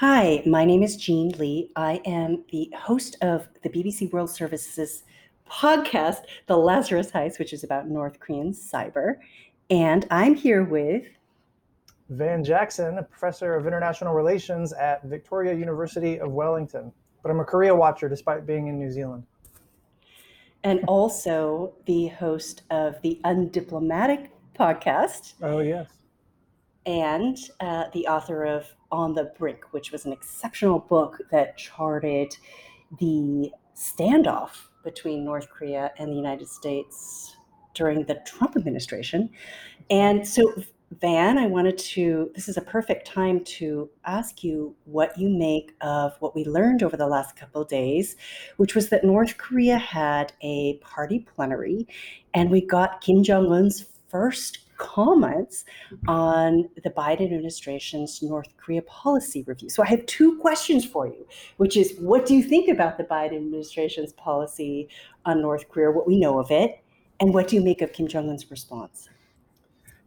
Hi, my name is Jean Lee. I am the host of the BBC World Services podcast, The Lazarus Heist, which is about North Korean cyber. And I'm here with Van Jackson, a professor of international relations at Victoria University of Wellington. But I'm a Korea watcher despite being in New Zealand. And also the host of the Undiplomatic podcast. Oh, yes. And the author of On the Brink, which was an exceptional book that charted the standoff between North Korea and the United States during the Trump administration. And so, Van, this is a perfect time to ask you what you make of what we learned over the last couple of days, which was that North Korea had a party plenary, and we got Kim Jong-un's first comments on the Biden administration's North Korea policy review. So I have two questions for you, which is, what do you think about the Biden administration's policy on North Korea, what we know of it, and what do you make of Kim Jong-un's response?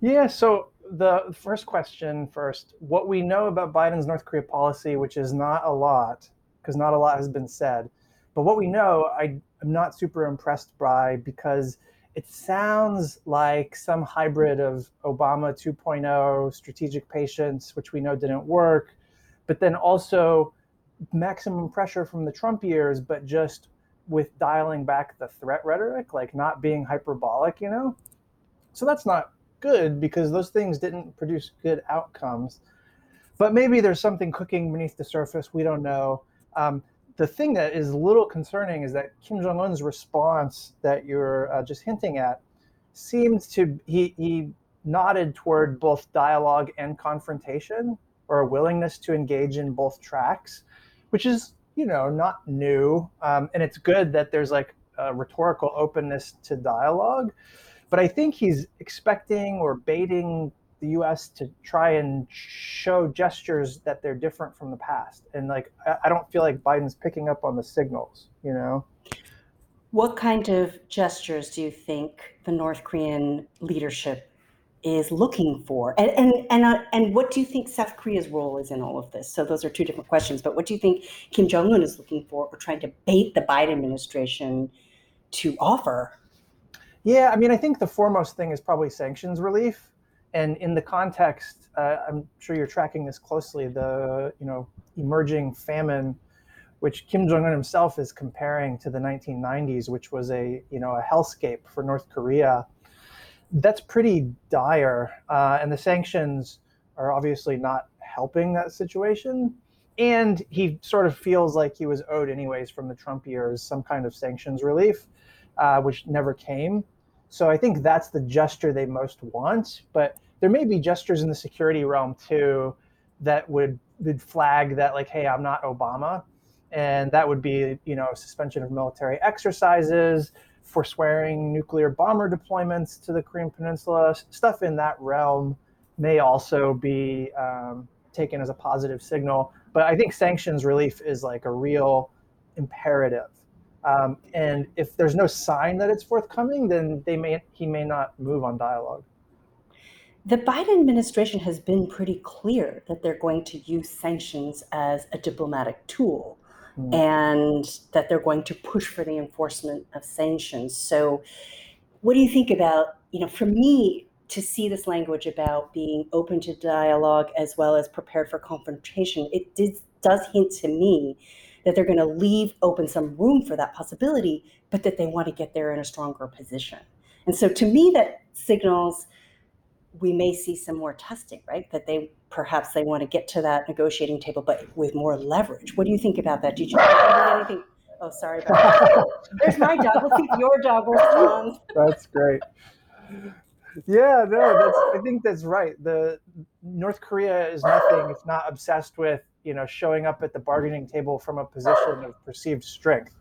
Yeah, so the first question first, what we know about Biden's North Korea policy, which is not a lot, because not a lot has been said, but what we know, I'm not super impressed by, because it sounds like some hybrid of Obama 2.0, strategic patience, which we know didn't work, but then also maximum pressure from the Trump years, but just with dialing back the threat rhetoric, like not being hyperbolic, you know? So that's not good, because those things didn't produce good outcomes. But maybe there's something cooking beneath the surface. We don't know. The thing that is a little concerning is that Kim Jong-un's response that you're just hinting at seems to, he nodded toward both dialogue and confrontation, or a willingness to engage in both tracks, which is, you know, not new. And it's good that there's like a rhetorical openness to dialogue. But I think he's expecting or baiting the U.S. to try and show gestures that they're different from the past. And like, I don't feel like Biden's picking up on the signals, you know? What kind of gestures do you think the North Korean leadership is looking for? And what do you think South Korea's role is in all of this? So those are two different questions, but what do you think Kim Jong-un is looking for or trying to bait the Biden administration to offer? Yeah, I mean, I think the foremost thing is probably sanctions relief. And in the context, I'm sure you're tracking this closely, the, you know, emerging famine, which Kim Jong-un himself is comparing to the 1990s, which was a, you know, a hellscape for North Korea. That's pretty dire. And the sanctions are obviously not helping that situation. And he sort of feels like he was owed anyways from the Trump years some kind of sanctions relief, which never came. So I think that's the gesture they most want, but there may be gestures in the security realm too that would flag that, like, hey, I'm not Obama, and that would be, you know, suspension of military exercises, forswearing nuclear bomber deployments to the Korean Peninsula. Stuff in that realm may also be taken as a positive signal, but I think sanctions relief is like a real imperative. And if there's no sign that it's forthcoming, then he may not move on dialogue. The Biden administration has been pretty clear that they're going to use sanctions as a diplomatic tool, and that they're going to push for the enforcement of sanctions. So what do you think about, you know, for me to see this language about being open to dialogue as well as prepared for confrontation, it does hint to me that they're going to leave open some room for that possibility, but that they want to get there in a stronger position. And so to me, that signals we may see some more testing, right? That they want to get to that negotiating table, but with more leverage. What do you think about that? Did you think anything? Oh, sorry about that. There's my dog. We'll see if your dog responds. That's great. Yeah, no, I think that's right. The North Korea is nothing if not obsessed with, you know, showing up at the bargaining table from a position of perceived strength.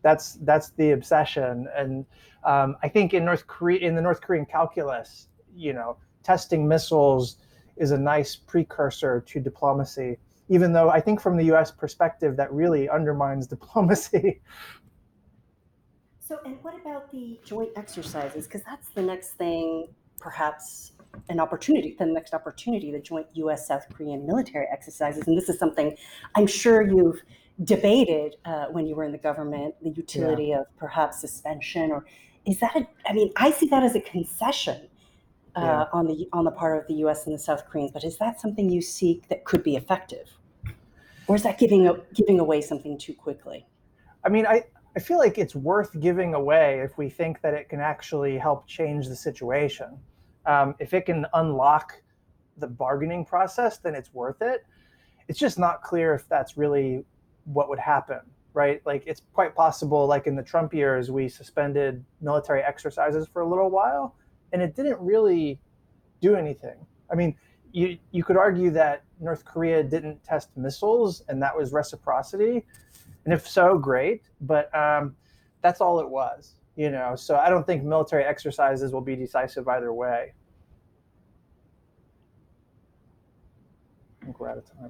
That's the obsession. And I think in the North Korean calculus, you know, testing missiles is a nice precursor to diplomacy, even though I think from the US perspective, that really undermines diplomacy. So, and what about the joint exercises? Because that's the next thing, perhaps, an opportunity, the next opportunity, the joint U.S.-South Korean military exercises. And this is something I'm sure you've debated when you were in the government, the utility of perhaps suspension, or is that a, I mean, I see that as a concession on the part of the U.S. and the South Koreans, but is that something you seek that could be effective? Or is that giving away something too quickly? I mean, I feel like it's worth giving away if we think that it can actually help change the situation. If it can unlock the bargaining process, then it's worth it. It's just not clear if that's really what would happen, right? Like, it's quite possible, like in the Trump years, we suspended military exercises for a little while, and it didn't really do anything. I mean, you could argue that North Korea didn't test missiles, and that was reciprocity. And if so, great. But that's all it was, you know. So I don't think military exercises will be decisive either way. I think we're out of time.